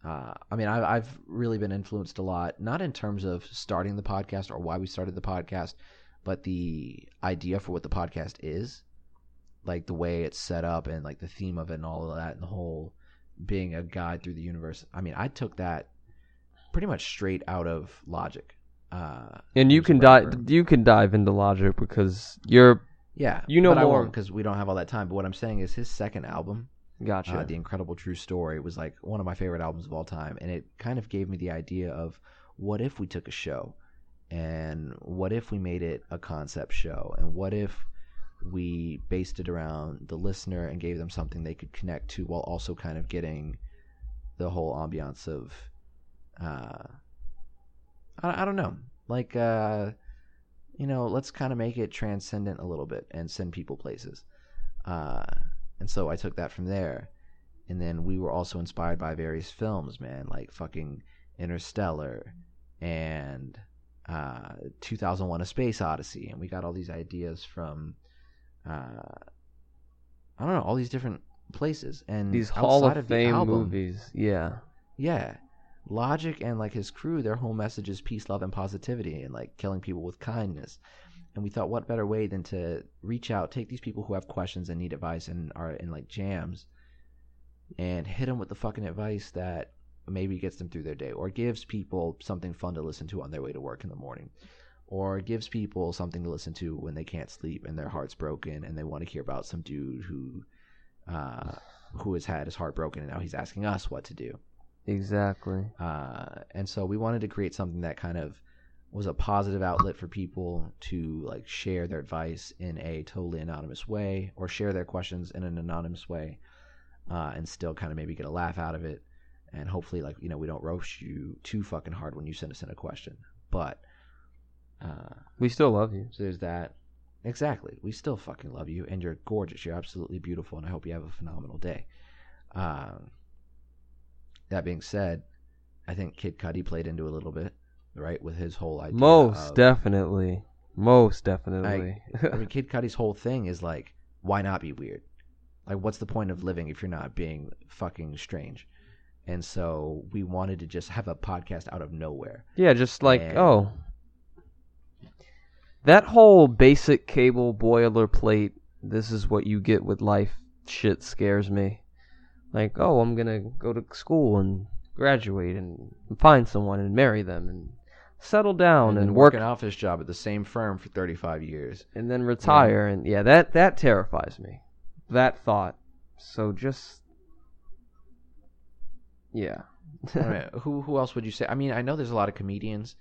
Uh, I mean, I, I've really been influenced a lot, not in terms of starting the podcast or why we started the podcast, but the idea for what the podcast is, like the way it's set up and like the theme of it and all of that and the whole being a guide through the universe. I mean, I took that pretty much straight out of Logic. Uh, and you can dive, you can dive into Logic because you're, yeah, you know more because we don't have all that time. But what I'm saying is his second album. Gotcha. Uh, the Incredible True Story was like one of my favorite albums of all time, and it kind of gave me the idea of what if we took a show, and what if we made it a concept show, and what if we based it around the listener and gave them something they could connect to while also kind of getting the whole ambiance of, uh, I, I don't know, like, uh, you know, let's kind of make it transcendent a little bit and send people places. Uh, And so I took that from there. And then we were also inspired by various films, man, like fucking Interstellar and uh, two thousand one A Space Odyssey. And we got all these ideas from, uh, I don't know, all these different places. And these Hall of, of Fame album, movies. Yeah. Yeah. Logic and like his crew, their whole message is peace, love, and positivity and like killing people with kindness. And we thought, what better way than to reach out, take these people who have questions and need advice and are in like jams, and hit them with the fucking advice that maybe gets them through their day, or gives people something fun to listen to on their way to work in the morning, or gives people something to listen to when they can't sleep and their heart's broken and they want to hear about some dude who, uh, who has had his heart broken and now he's asking us what to do. Exactly. Uh, and so we wanted to create something that kind of was a positive outlet for people to like share their advice in a totally anonymous way, or share their questions in an anonymous way, uh, and still kind of maybe get a laugh out of it. And hopefully, like, you know, we don't roast you too fucking hard when you send us in a question, but uh, we still love you. So there's that. Exactly, we still fucking love you, and you're gorgeous. You're absolutely beautiful, and I hope you have a phenomenal day. Um, that being said, I think Kid Cudi played into a little bit. Right, with his whole idea. Most of, definitely, most definitely. I, I mean, Kid Cudi's whole thing is like, why not be weird? Like, what's the point of living if you're not being fucking strange? And so we wanted to just have a podcast out of nowhere. Yeah, just like and, oh, that whole basic cable boilerplate. This is what you get with life. Shit scares me. Like, oh, I'm gonna go to school and graduate and find someone and marry them and settle down and, and work, work an office job at the same firm for thirty-five years and then retire. Yeah. And yeah, that that terrifies me, that thought. So just Yeah. Right. Who who else would you say? I mean, I know there's a lot of comedians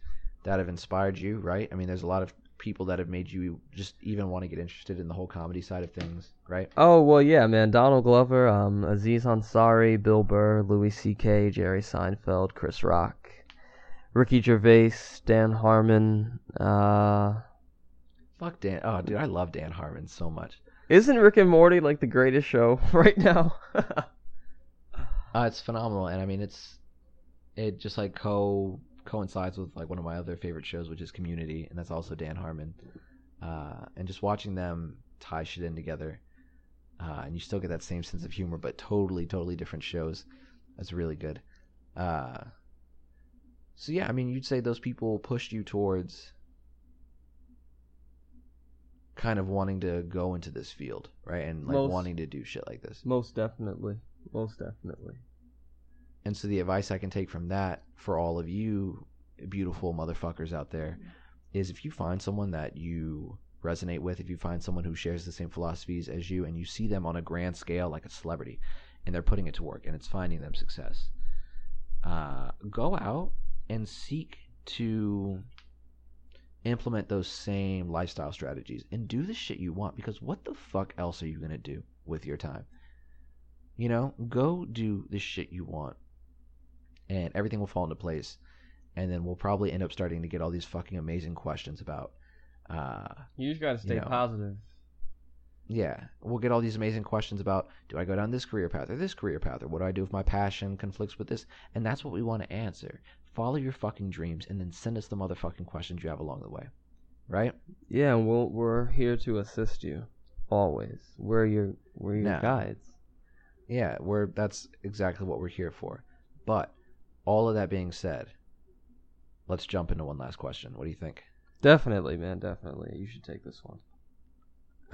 that have inspired you, right? I mean, there's a lot of people that have made you just even want to get interested in the whole comedy side of things, right? Oh, well, yeah, man. Donald Glover, um, Aziz Ansari, Bill Burr, Louis C K, Jerry Seinfeld, Chris Rock, Ricky Gervais, Dan Harmon. Uh... Fuck Dan. Oh, dude, I love Dan Harmon so much. Isn't Rick and Morty like the greatest show right now? Uh, it's phenomenal, and I mean, it's it just like co coincides with like one of my other favorite shows, which is Community, and that's also Dan Harmon. Uh, and just watching them tie shit in together, uh, and you still get that same sense of humor, but totally, totally different shows. That's really good. Uh, so yeah, I mean, you'd say those people pushed you towards kind of wanting to go into this field, right? And like most, wanting to do shit like this. Most definitely. Most definitely. And so the advice I can take from that for all of you beautiful motherfuckers out there is if you find someone that you resonate with, if you find someone who shares the same philosophies as you and you see them on a grand scale like a celebrity and they're putting it to work and it's finding them success, uh, go out and seek to implement those same lifestyle strategies and do the shit you want, because what the fuck else are you going to do with your time? You know, go do the shit you want and everything will fall into place, and then we'll probably end up starting to get all these fucking amazing questions about uh, you just gotta stay you know, positive. Yeah, we'll get all these amazing questions about, do I go down this career path or this career path, or what do I do if my passion conflicts with this? And that's what we want to answer. Follow your fucking dreams and then send us the motherfucking questions you have along the way, right? Yeah, and we'll, we're here to assist you always. We're your, we're your now, guides. Yeah, we're that's exactly what we're here for. But all of that being said, let's jump into one last question. What do you think? Definitely, man, definitely. You should take this one.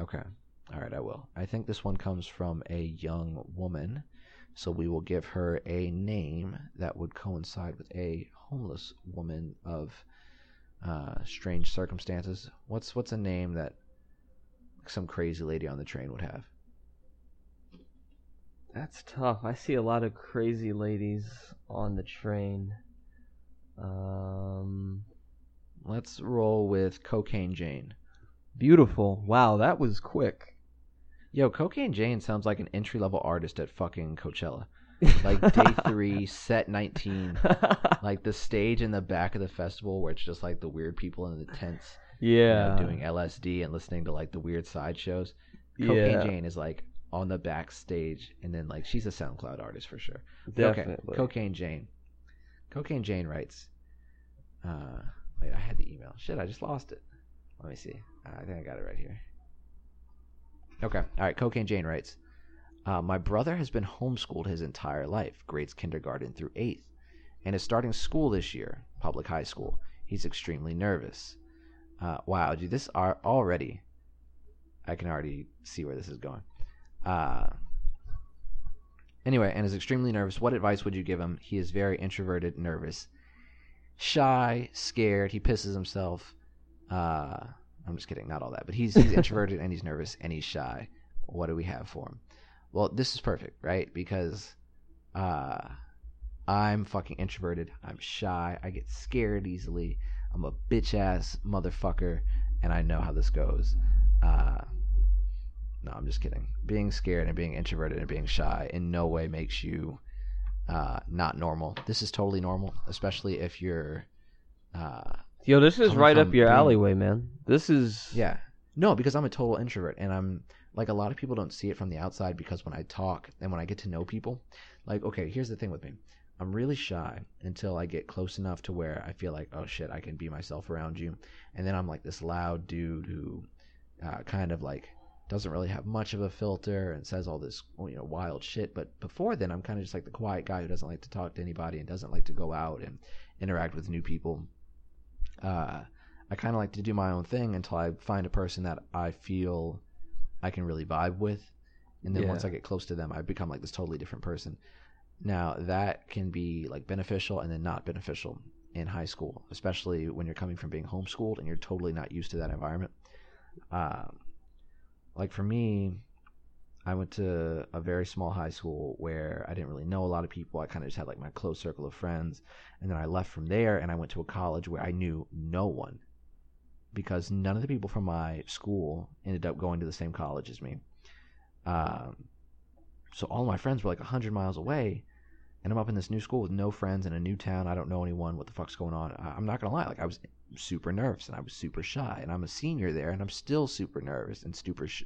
Okay. All right, I will. I think this one comes from a young woman, so we will give her a name that would coincide with a homeless woman of uh, strange circumstances. What's what's a name that some crazy lady on the train would have? That's tough. I see a lot of crazy ladies on the train. Um, let's roll with Cocaine Jane. Beautiful. Wow, that was quick. Yo, Cocaine Jane sounds like an entry-level artist at fucking Coachella. Like, day three, set nineteen. Like, the stage in the back of the festival where it's just, like, the weird people in the tents. Yeah. You know, doing L S D and listening to, like, the weird sideshows. Cocaine yeah. Jane is, like, on the backstage, and then like she's a SoundCloud artist for sure. Definitely. Okay. Cocaine Jane. Cocaine Jane writes. Uh, wait, I had the email. Shit, I just lost it. Let me see. Uh, I think I got it right here. Okay. All right. Cocaine Jane writes. Uh, my brother has been homeschooled his entire life, grades kindergarten through eighth, and is starting school this year, public high school. He's extremely nervous. Uh, wow, dude, this are already. I can already see where this is going. Uh, anyway, and is extremely nervous. What advice would you give him? He is very introverted, nervous, shy, scared. He pisses himself. Uh, I'm just kidding. Not all that, but he's, he's introverted and he's nervous and he's shy. What do we have for him? Well, this is perfect, right? Because, uh, I'm fucking introverted. I'm shy. I get scared easily. I'm a bitch ass motherfucker. And I know how this goes. Uh, No, I'm just kidding. Being scared and being introverted and being shy in no way makes you uh, not normal. This is totally normal, especially if you're... Uh, Yo, this is right up your being... alleyway, man. This is... Yeah. No, because I'm a total introvert, and I'm... Like, a lot of people don't see it from the outside, because when I talk and when I get to know people... Like, okay, here's the thing with me. I'm really shy until I get close enough to where I feel like, oh, shit, I can be myself around you. And then I'm like this loud dude who uh, kind of like... doesn't really have much of a filter and says all this, you know, wild shit. But before then, I'm kind of just like the quiet guy who doesn't like to talk to anybody and doesn't like to go out and interact with new people. Uh, I kind of like to do my own thing until I find a person that I feel I can really vibe with. And then yeah. once I get close to them, I become like this totally different person. Now, that can be like beneficial and then not beneficial in high school, especially when you're coming from being homeschooled and you're totally not used to that environment. Um, Like, for me, I went to a very small high school where I didn't really know a lot of people. I kind of just had like my close circle of friends. And then I left from there and I went to a college where I knew no one, because none of the people from my school ended up going to the same college as me. Um, so all my friends were like one hundred miles away, and I'm up in this new school with no friends in a new town. I don't know anyone. What the fuck's going on? I, I'm not going to lie. Like, I was super nervous and I was super shy, and I'm a senior there and I'm still super nervous and super sh-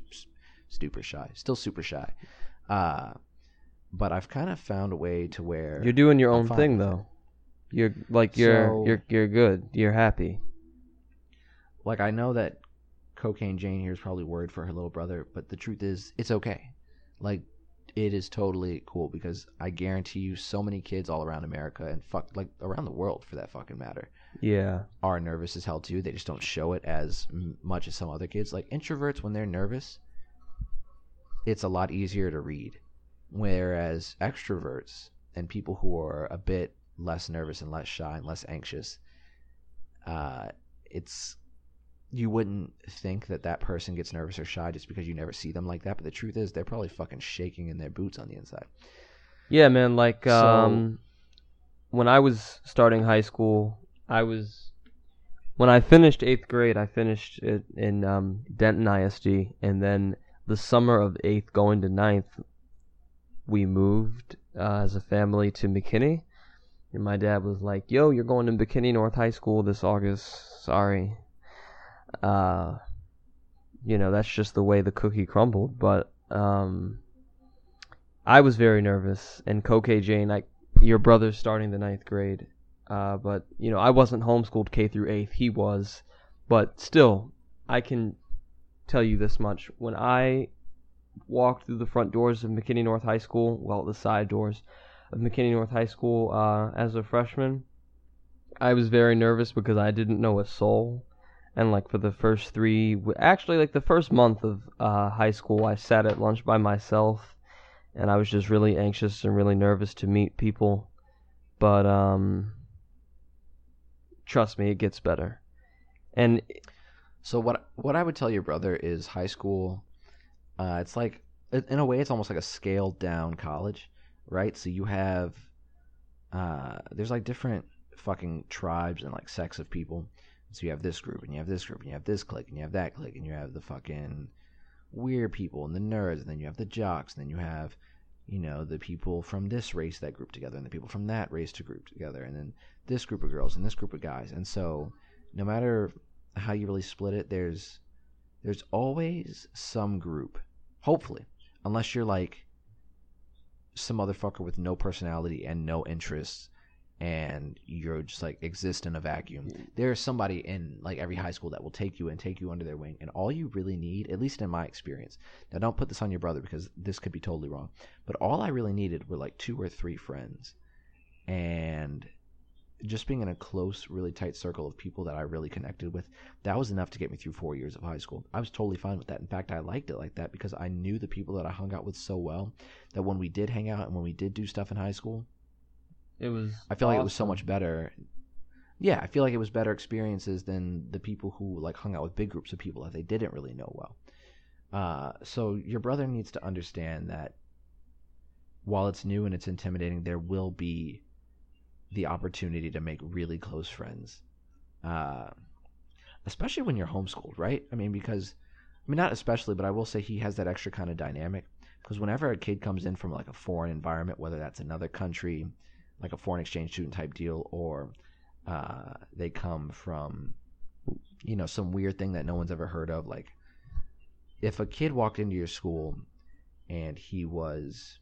super shy, still super shy. Uh, but I've kind of found a way to where you're doing your I'm own thing though. You're like, you're, so, you're, you're good. You're happy. Like, I know that Cocaine Jane here is probably worried for her little brother, but the truth is it's okay. Like, it is totally cool, because I guarantee you so many kids all around America and fuck, like around the world for that fucking matter. Yeah. Are nervous as hell too. They just don't show it as much as some other kids. Like, introverts, when they're nervous, it's a lot easier to read. Whereas extroverts and people who are a bit less nervous and less shy and less anxious, uh, it's, you wouldn't think that that person gets nervous or shy just because you never see them like that. But the truth is they're probably fucking shaking in their boots on the inside. Yeah, man. Like, so, um, when I was starting high school, I was, when I finished eighth grade, I finished it in um, Denton I S D. And then the summer of eighth going to ninth, we moved uh, as a family to McKinney. And my dad was like, yo, you're going to McKinney North High School this August. Sorry. Uh, you know, that's just the way the cookie crumbled. But um, I was very nervous. And Cocaine Jane, like, your brother's starting the ninth grade. Uh, but, you know, I wasn't homeschooled K through eighth. He was. But still, I can tell you this much. When I walked through the front doors of McKinney North High School, well, the side doors of McKinney North High School uh, as a freshman, I was very nervous because I didn't know a soul. And, like, for the first three, actually, like, the first month of uh, high school, I sat at lunch by myself. And I was just really anxious and really nervous to meet people. But, um... trust me, it gets better. And so what what I would tell your brother is high school, uh, it's like, in a way, it's almost like a scaled down college, right? So you have, uh, there's like different fucking tribes and like sects of people. So you have this group and you have this group and you have this clique and you have that clique and you have the fucking weird people and the nerds, and then you have the jocks, and then you have, you know, the people from this race that group together, and the people from that race to group together, and then this group of girls and this group of guys. And so no matter how you really split it, there's there's always some group, hopefully, unless you're like some motherfucker with no personality and no interests and you're just like exist in a vacuum. There's somebody in like every high school that will take you and take you under their wing, and all you really need, at least in my experience, now don't put this on your brother because this could be totally wrong, but all I really needed were like two or three friends and just being in a close, really tight circle of people that I really connected with. That was enough to get me through four years of high school. I was totally fine with that. In fact, I liked it like that because I knew the people that I hung out with so well that when we did hang out and when we did do stuff in high school, it was I feel awesome. Like, it was so much better. Yeah, I feel like it was better experiences than the people who, like, hung out with big groups of people that they didn't really know well. Uh, so your brother needs to understand that while it's new and it's intimidating, there will be the opportunity to make really close friends, uh, especially when you're homeschooled, right? I mean, because, I mean, not especially, but I will say he has that extra kind of dynamic, because whenever a kid comes in from, like, a foreign environment, whether that's another country, like a foreign exchange student type deal, or uh, they come from, you know, some weird thing that no one's ever heard of. Like, if a kid walked into your school and he was,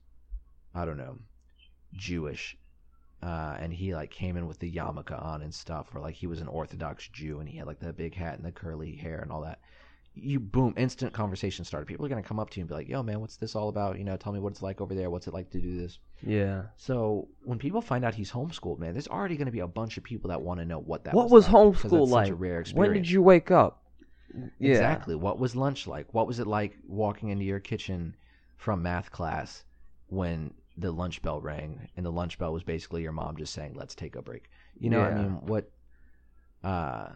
I don't know, Jewish, uh, and he, like, came in with the yarmulke on and stuff, or, like, he was an Orthodox Jew and he had, like, the big hat and the curly hair and all that, you, boom, instant conversation started. People are going to come up to you and be like, yo, man, what's this all about? You know, tell me what it's like over there. What's it like to do this? Yeah. So when people find out he's homeschooled, man, there's already going to be a bunch of people that want to know what that what was. What was like, homeschool like? Such a rare experience. When did you wake up? Yeah. Exactly. What was lunch like? What was it like walking into your kitchen from math class when the lunch bell rang, and the lunch bell was basically your mom just saying, let's take a break? You know yeah. what I mean? What... Uh,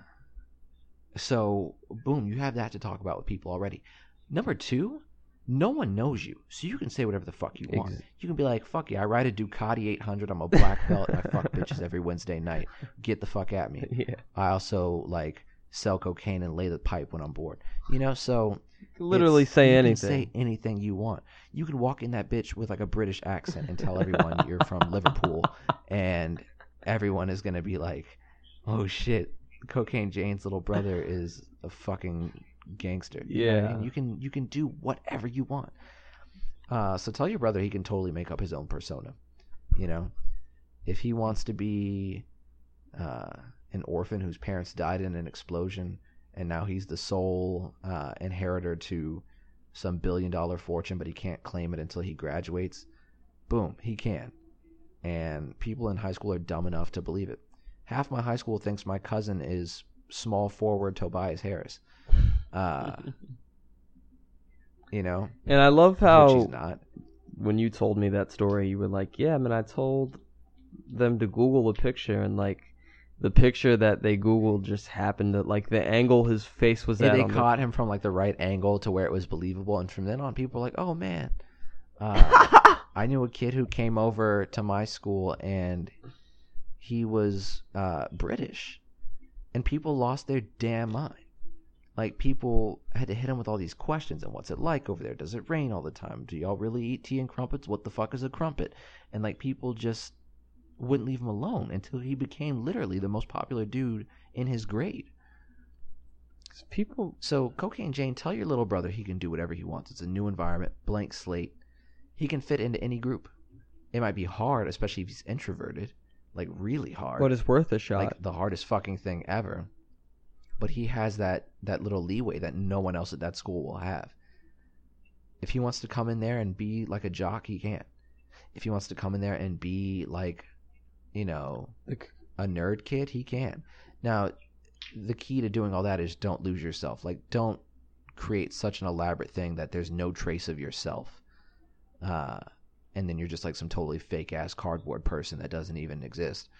So, boom, you have that to talk about with people already. Number two, no one knows you, so you can say whatever the fuck you want. Exactly. You can be like, fuck yeah, I ride a Ducati eight hundred, I'm a black belt, and I fuck bitches every Wednesday night. Get the fuck at me. Yeah. I also, like, sell cocaine and lay the pipe when I'm bored. You know, so... Literally say you anything. You can say anything you want. You can walk in that bitch with, like, a British accent and tell everyone you're from Liverpool, and everyone is going to be like, oh, shit, Cocaine Jane's little brother is a fucking... gangster. Yeah, you know what I mean? you can you can do whatever you want. Uh, so tell your brother he can totally make up his own persona. You know, if he wants to be uh, an orphan whose parents died in an explosion, and now he's the sole uh, inheritor to some billion dollar fortune, but he can't claim it until he graduates. Boom, he can. And people in high school are dumb enough to believe it. Half my high school thinks my cousin is small forward Tobias Harris. Uh, you know, and I love how not. When you told me that story, you were like, yeah, I mean, I told them to Google a picture, and like the picture that they Googled just happened to, like, the angle his face was yeah, at. They caught the... him from like the right angle to where it was believable. And from then on, people were like, oh man, uh, I knew a kid who came over to my school and he was uh, British, and people lost their damn mind. Like, people had to hit him with all these questions. And what's it like over there? Does it rain all the time? Do y'all really eat tea and crumpets? What the fuck is a crumpet? And, like, people just wouldn't leave him alone until he became literally the most popular dude in his grade. People... So, Cocaine Jane, tell your little brother he can do whatever he wants. It's a new environment, blank slate. He can fit into any group. It might be hard, especially if he's introverted. Like, really hard. But it's worth a shot. Like, the hardest fucking thing ever. But he has that, that little leeway that no one else at that school will have. If he wants to come in there and be like a jock, he can. If he wants to come in there and be like, you know, a nerd kid, he can. Now, the key to doing all that is don't lose yourself. Like, don't create such an elaborate thing that there's no trace of yourself. Uh, and then you're just like some totally fake-ass cardboard person that doesn't even exist.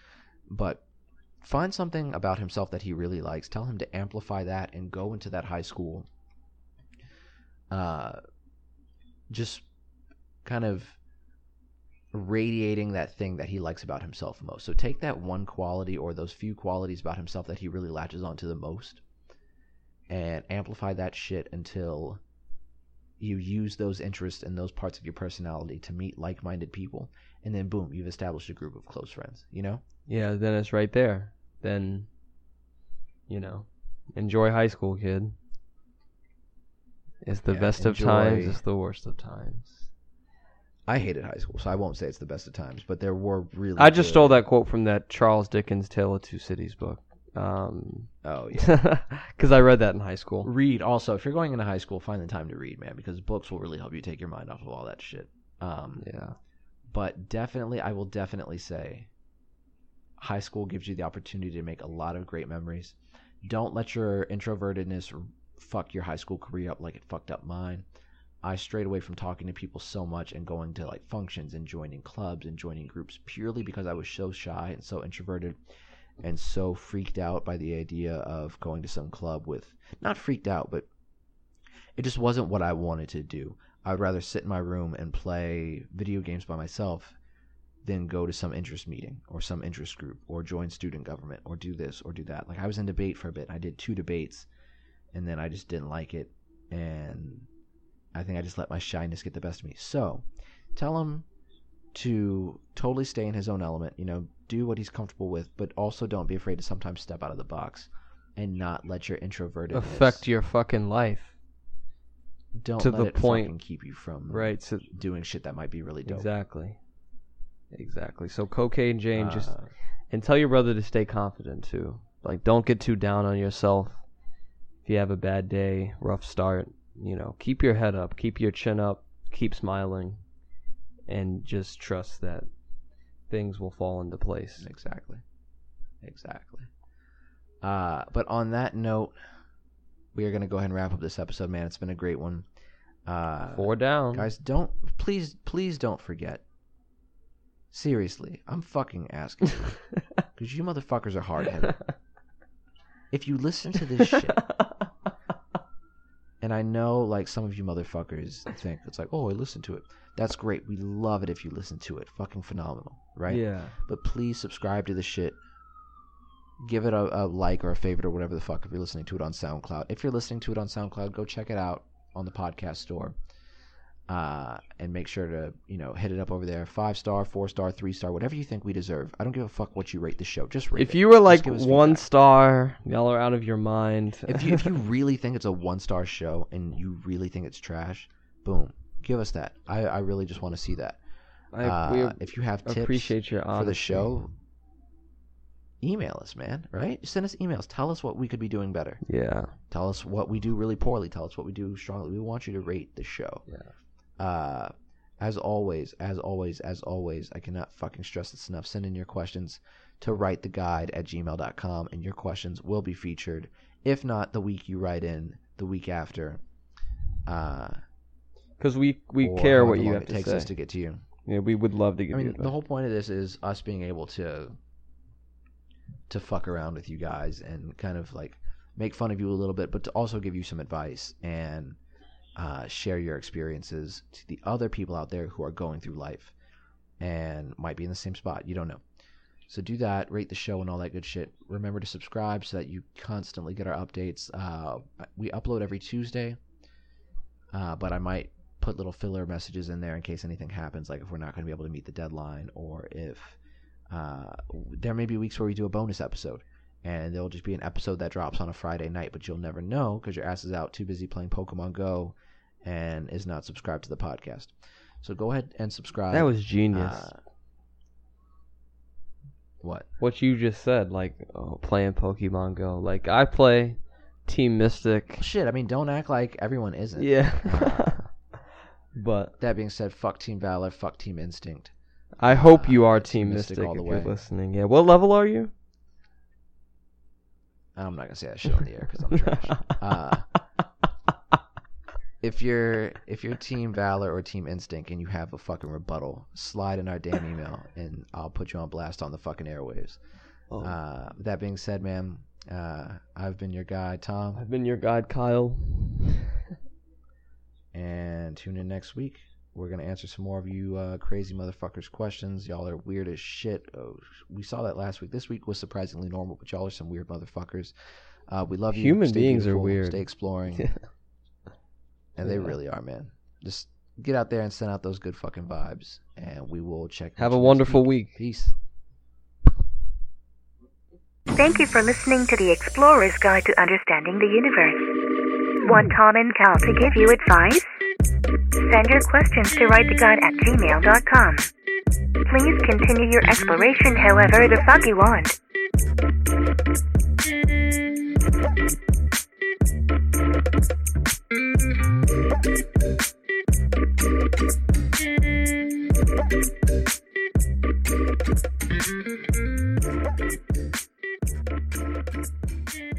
But... find something about himself that he really likes. Tell him to amplify that and go into that high school. Uh, just kind of radiating that thing that he likes about himself most. So take that one quality or those few qualities about himself that he really latches onto the most and amplify that shit until you use those interests and those parts of your personality to meet like-minded people. And then, boom, you've established a group of close friends, you know? Yeah, then it's right there. Then, you know, enjoy high school, kid. It's the yeah, best enjoy... of times. It's the worst of times. I hated high school, so I won't say it's the best of times, but there were really I just good... stole that quote from that Charles Dickens' Tale of Two Cities book. Um, oh, yeah. Because I read that in high school. Read. Also, if you're going into high school, find the time to read, man, because books will really help you take your mind off of all that shit. Um, yeah. But definitely, I will definitely say high school gives you the opportunity to make a lot of great memories. Don't let your introvertedness fuck your high school career up like it fucked up mine. I strayed away from talking to people so much and going to like functions and joining clubs and joining groups purely because I was so shy and so introverted and so freaked out by the idea of going to some club with – not freaked out, but it just wasn't what I wanted to do. I would rather sit in my room and play video games by myself than go to some interest meeting or some interest group or join student government or do this or do that. Like, I was in debate for a bit. I did two debates, and then I just didn't like it, and I think I just let my shyness get the best of me. So tell him to totally stay in his own element, you know, do what he's comfortable with, but also don't be afraid to sometimes step out of the box and not let your introvertedness affect your fucking life. Don't to let the it point, fucking keep you from right, to, doing shit that might be really dope. Exactly. Exactly. So Cocaine Jane, uh, just... and tell your brother to stay confident, too. Like, don't get too down on yourself. If you have a bad day, rough start, you know, keep your head up, keep your chin up, keep smiling, and just trust that things will fall into place. Exactly. Exactly. Uh, but on that note... we are going to go ahead and wrap up this episode, man. It's been a great one. Uh, Four down. Guys, don't, please, please don't forget. Seriously, I'm fucking asking you. Because you motherfuckers are hard-headed. If you listen to this shit, and And I know, like, some of you motherfuckers think it's like, oh, I listened to it. That's great. We love it if you listen to it. Fucking phenomenal, right? Yeah. But please subscribe to the shit. Give it a, a like or a favorite or whatever the fuck if you're listening to it on SoundCloud. If you're listening to it on SoundCloud, go check it out on the podcast store. Uh, and make sure to, you know, hit it up over there. Five star, four star, three star, whatever you think we deserve. I don't give a fuck what you rate the show. Just rate it. If you were like one star, y'all are out of your mind. If you, if you really think it's a one star show and you really think it's trash, boom, give us that. I, I really just want to see that. I, uh, if you have tips for the show, email us, man. Right? Send us emails. Tell us what we could be doing better. Yeah. Tell us what we do really poorly. Tell us what we do strongly. We want you to rate the show. Yeah. Uh, as always, as always, as always, I cannot fucking stress this enough. Send in your questions to write the guide at gmail dot com, and your questions will be featured. If not the week you write in, the week after. Because uh, we, we care what you have to say. It takes us to get to you. Yeah, we would love to get to you. I mean, the whole point of this is us being able to to fuck around with you guys and kind of like make fun of you a little bit, but to also give you some advice and Uh, share your experiences to the other people out there who are going through life and might be in the same spot. You don't know. So do that. Rate the show and all that good shit. Remember to subscribe so that you constantly get our updates. Uh, we upload every Tuesday, uh, but I might put little filler messages in there in case anything happens, like if we're not going to be able to meet the deadline, or if uh, there may be weeks where we do a bonus episode. And there'll just be an episode that drops on a Friday night, but you'll never know because your ass is out too busy playing Pokemon Go and is not subscribed to the podcast. So go ahead and subscribe. That was genius. Uh, what? What you just said, like oh, playing Pokemon Go. Like, I play Team Mystic. Shit, I mean, don't act like everyone isn't. Yeah. But that being said, fuck Team Valor, fuck Team Instinct. I hope uh, you are Team Mystic, Mystic all the if way. You're listening. Yeah. What level are you? I'm not gonna say that shit on the air because I'm trash. Uh, if you're if you're Team Valor or Team Instinct and you have a fucking rebuttal, slide in our damn email and I'll put you on blast on the fucking airwaves. Oh. Uh, that being said, man, uh, I've been your guy, Tom. I've been your guy, Kyle. And tune in next week. We're gonna answer some more of you uh, crazy motherfuckers' questions. Y'all are weird as shit. Oh, we saw that last week. This week was surprisingly normal, but y'all are some weird motherfuckers. Uh, we love you. Human stay beings are weird. Stay exploring, yeah. And yeah. They really are, man. Just get out there and send out those good fucking vibes, and we will check. Have a wonderful week. week. Peace. Thank you for listening to the Explorer's Guide to Understanding the Universe. Want Tom and Cal to give you advice? Send your questions to write the guide at gmail dot com. Please continue your exploration however the fuck you want.